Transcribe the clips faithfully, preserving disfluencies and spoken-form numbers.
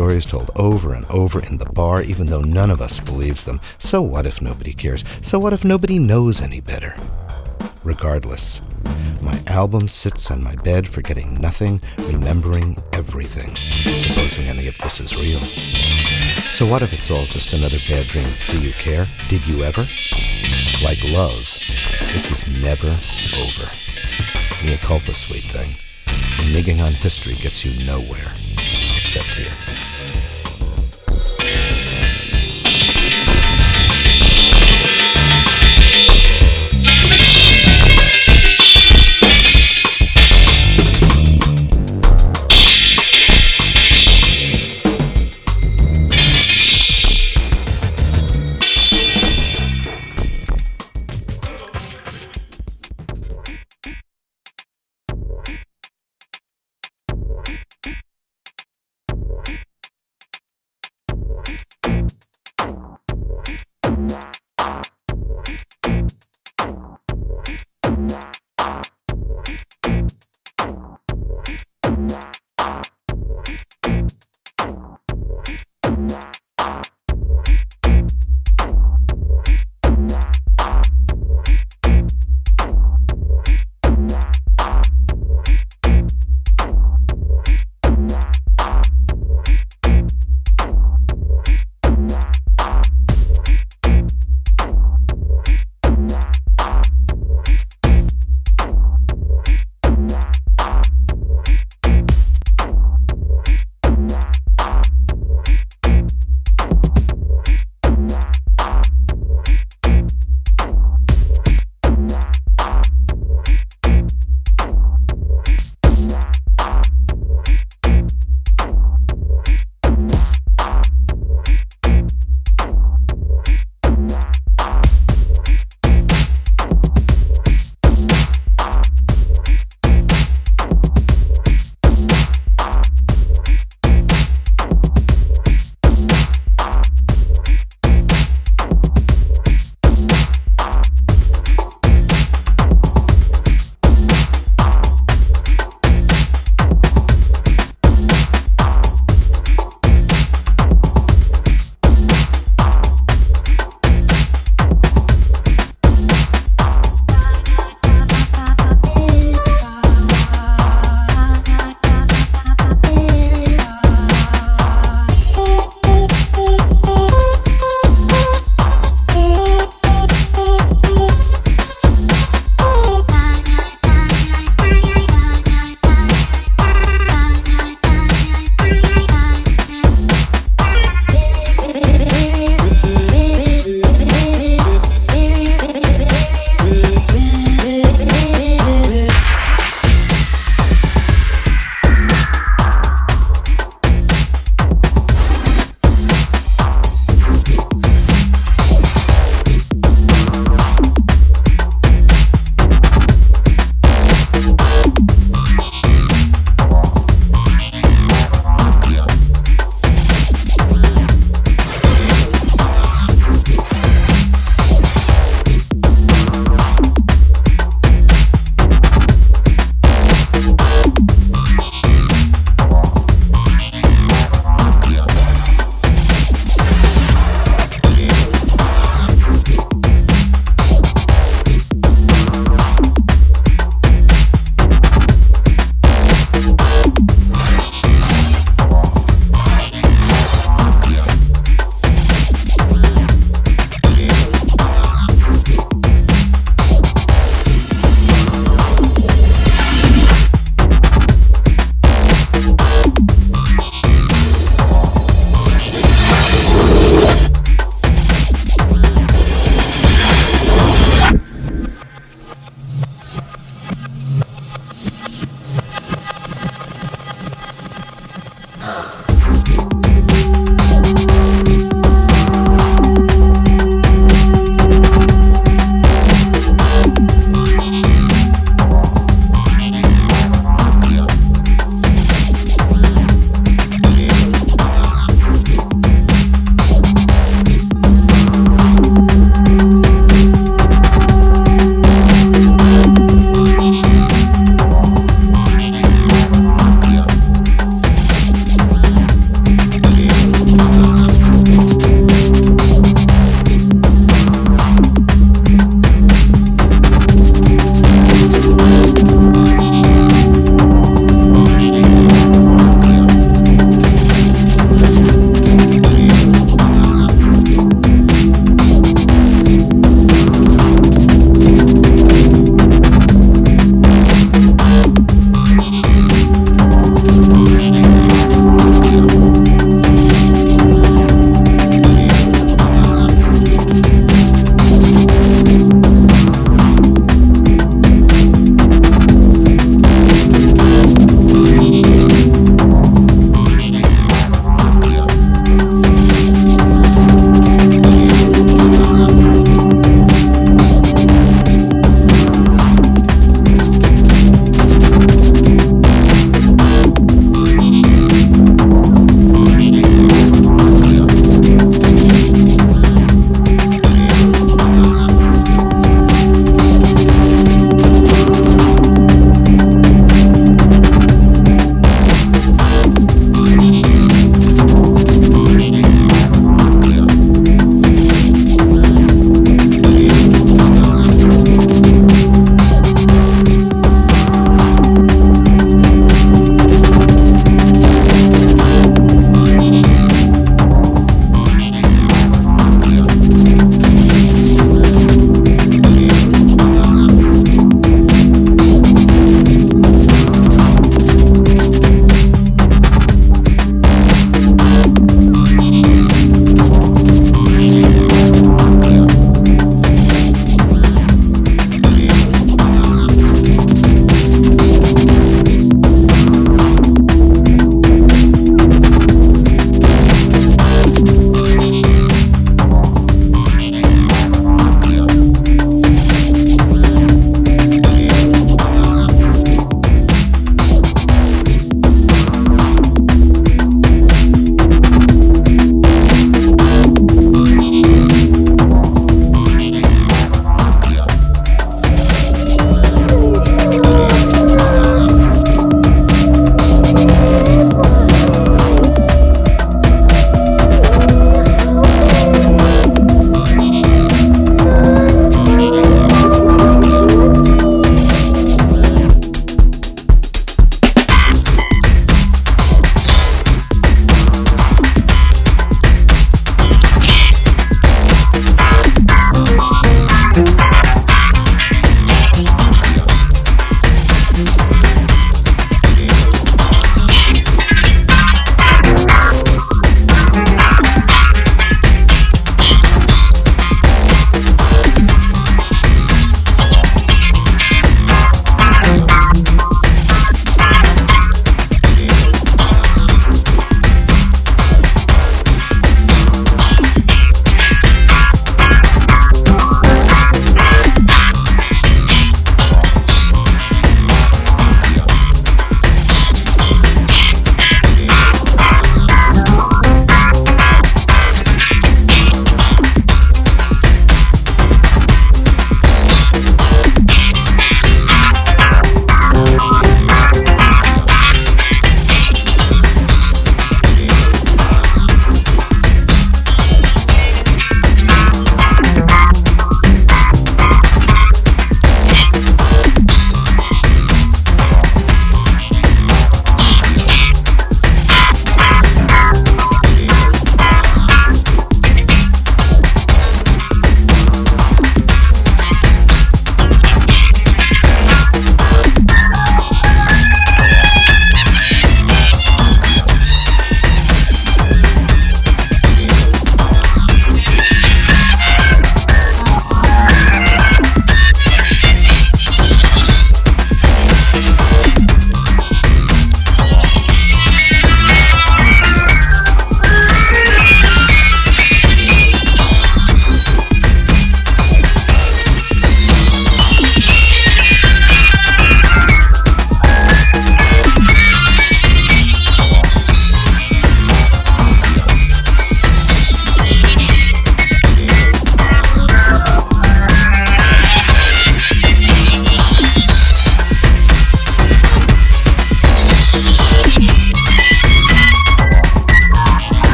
stories told over and over in the bar, even though none of us believes them. So what if nobody cares? So what if nobody knows any better? Regardless, my album sits on my bed, forgetting nothing, remembering everything, supposing any of this is real. So what if it's all just another bad dream? Do you care? Did you ever? Like love, this is never over. Mea culpa, sweet thing. Nigging on history gets you nowhere, except here.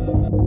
Thank you.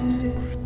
This is the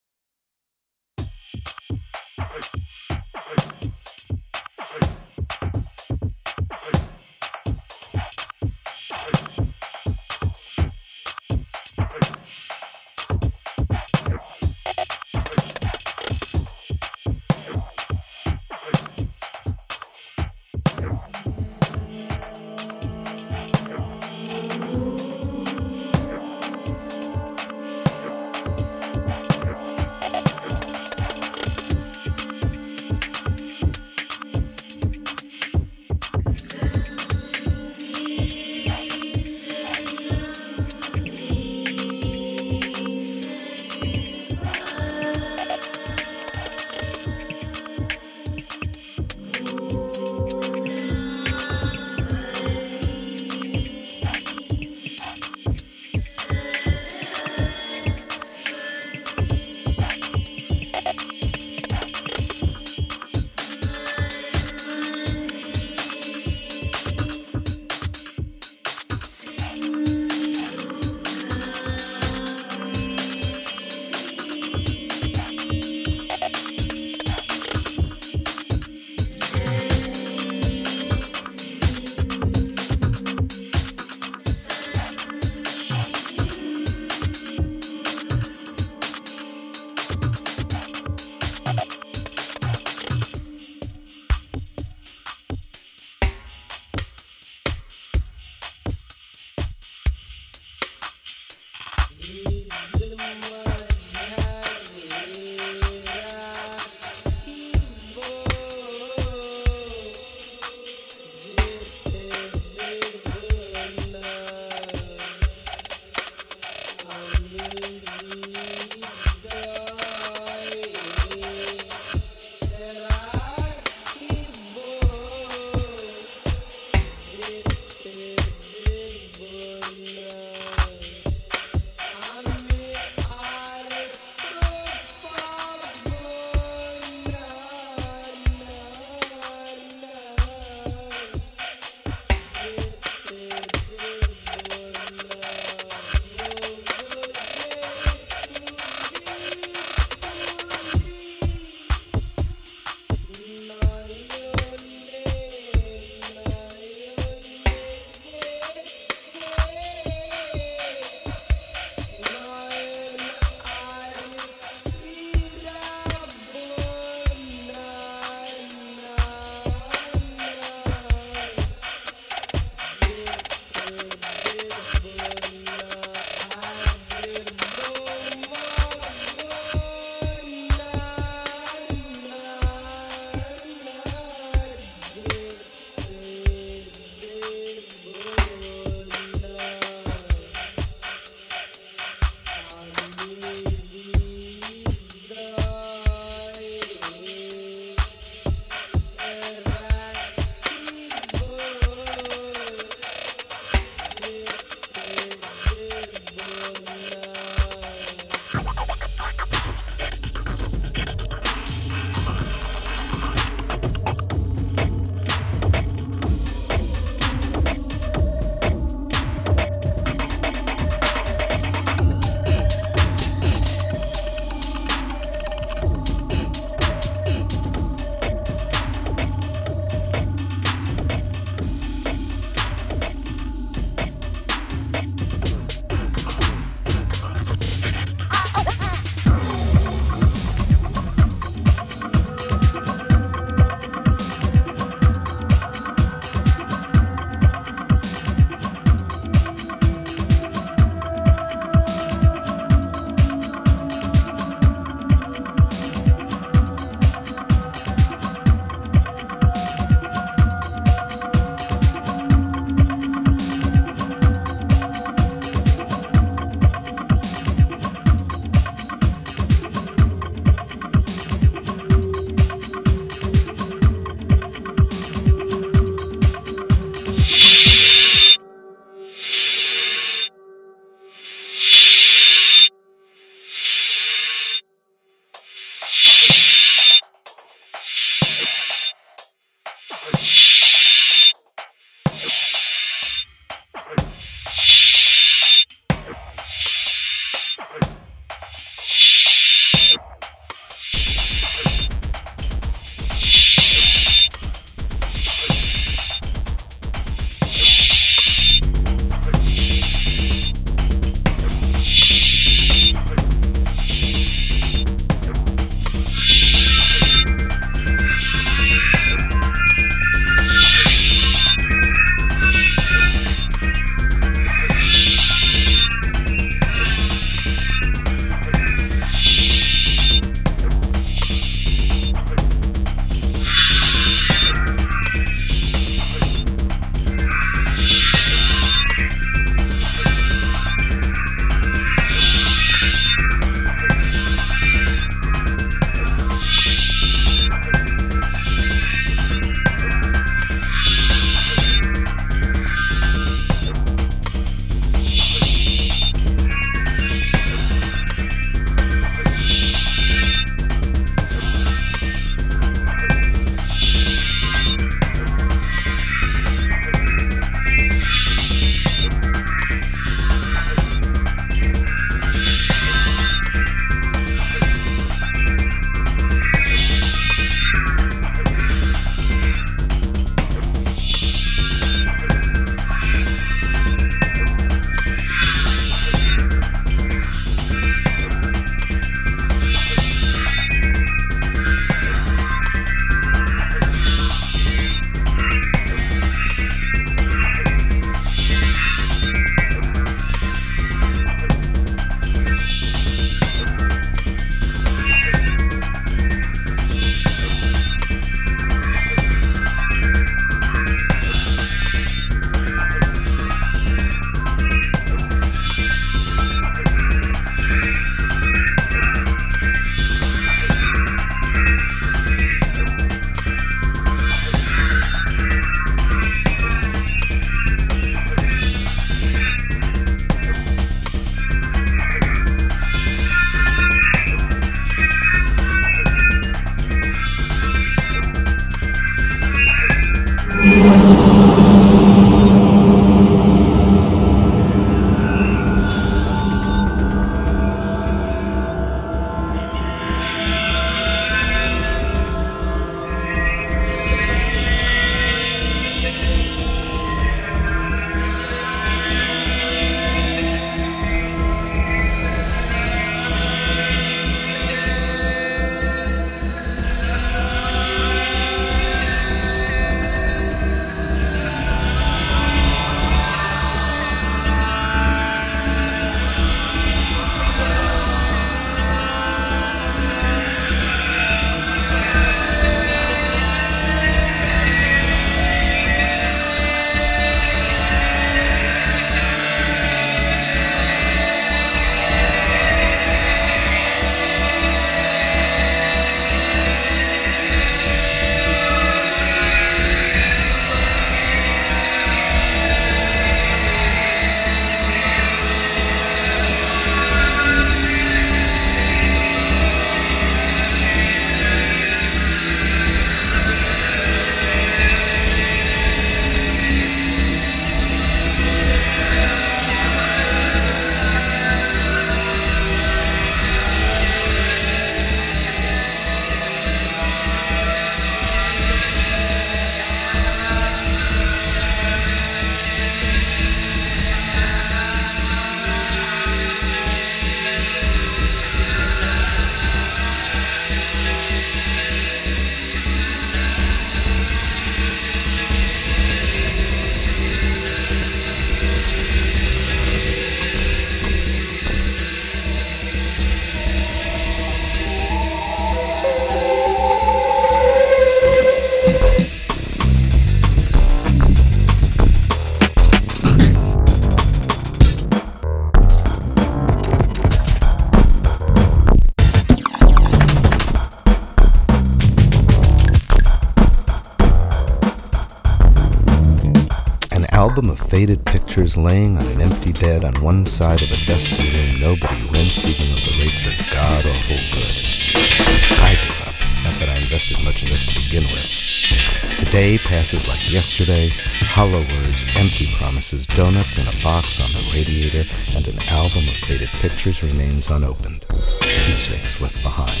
album of faded pictures laying on an empty bed on one side of a dusty room nobody rents, even though the rates are god-awful good. I gave up, not that I invested much in this to begin with. Today passes like yesterday, hollow words, empty promises, donuts in a box on the radiator, and an album of faded pictures remains unopened. Keepsakes left behind.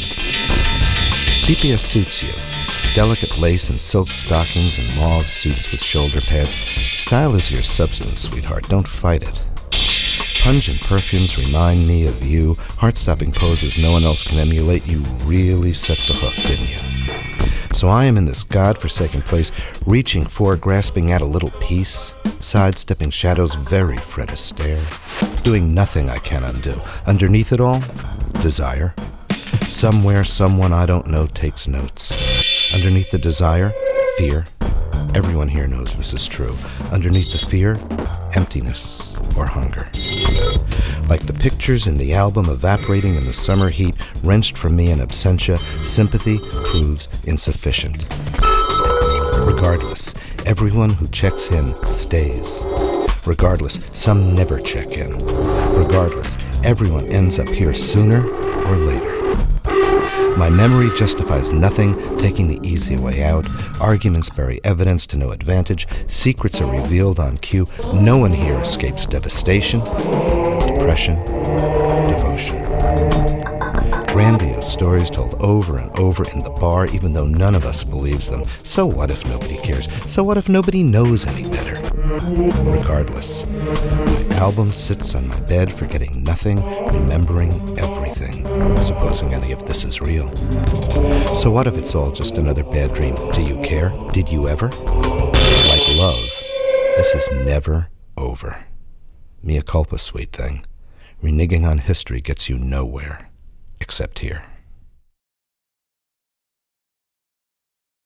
Sepia suits you. Delicate lace and silk stockings and mauve suits with shoulder pads. Style is your substance, sweetheart. Don't fight it. Pungent perfumes remind me of you. Heart-stopping poses no one else can emulate. You really set the hook, didn't you? So I am in this godforsaken place, reaching for, grasping at a little piece, sidestepping shadows, very Fred Astaire, doing nothing I can undo. Underneath it all, desire. Somewhere, someone I don't know takes notes. Underneath the desire, fear. Everyone here knows this is true. Underneath the fear, emptiness or hunger. Like the pictures in the album evaporating in the summer heat, wrenched from me in absentia, sympathy proves insufficient. Regardless, everyone who checks in stays. Regardless, some never check in. Regardless, everyone ends up here sooner or later. My memory justifies nothing, taking the easy way out. Arguments bury evidence to no advantage. Secrets are revealed on cue. No one here escapes devastation, depression, devotion. Grandiose stories told over and over in the bar, even though none of us believes them. So what if nobody cares? So what if nobody knows any better? Regardless, my album sits on my bed, forgetting nothing, remembering everything, supposing any of this is real. So what if it's all just another bad dream? Do you care? Did you ever? Like love, this is never over. Mea culpa, sweet thing. Reneging on history gets you nowhere, except here.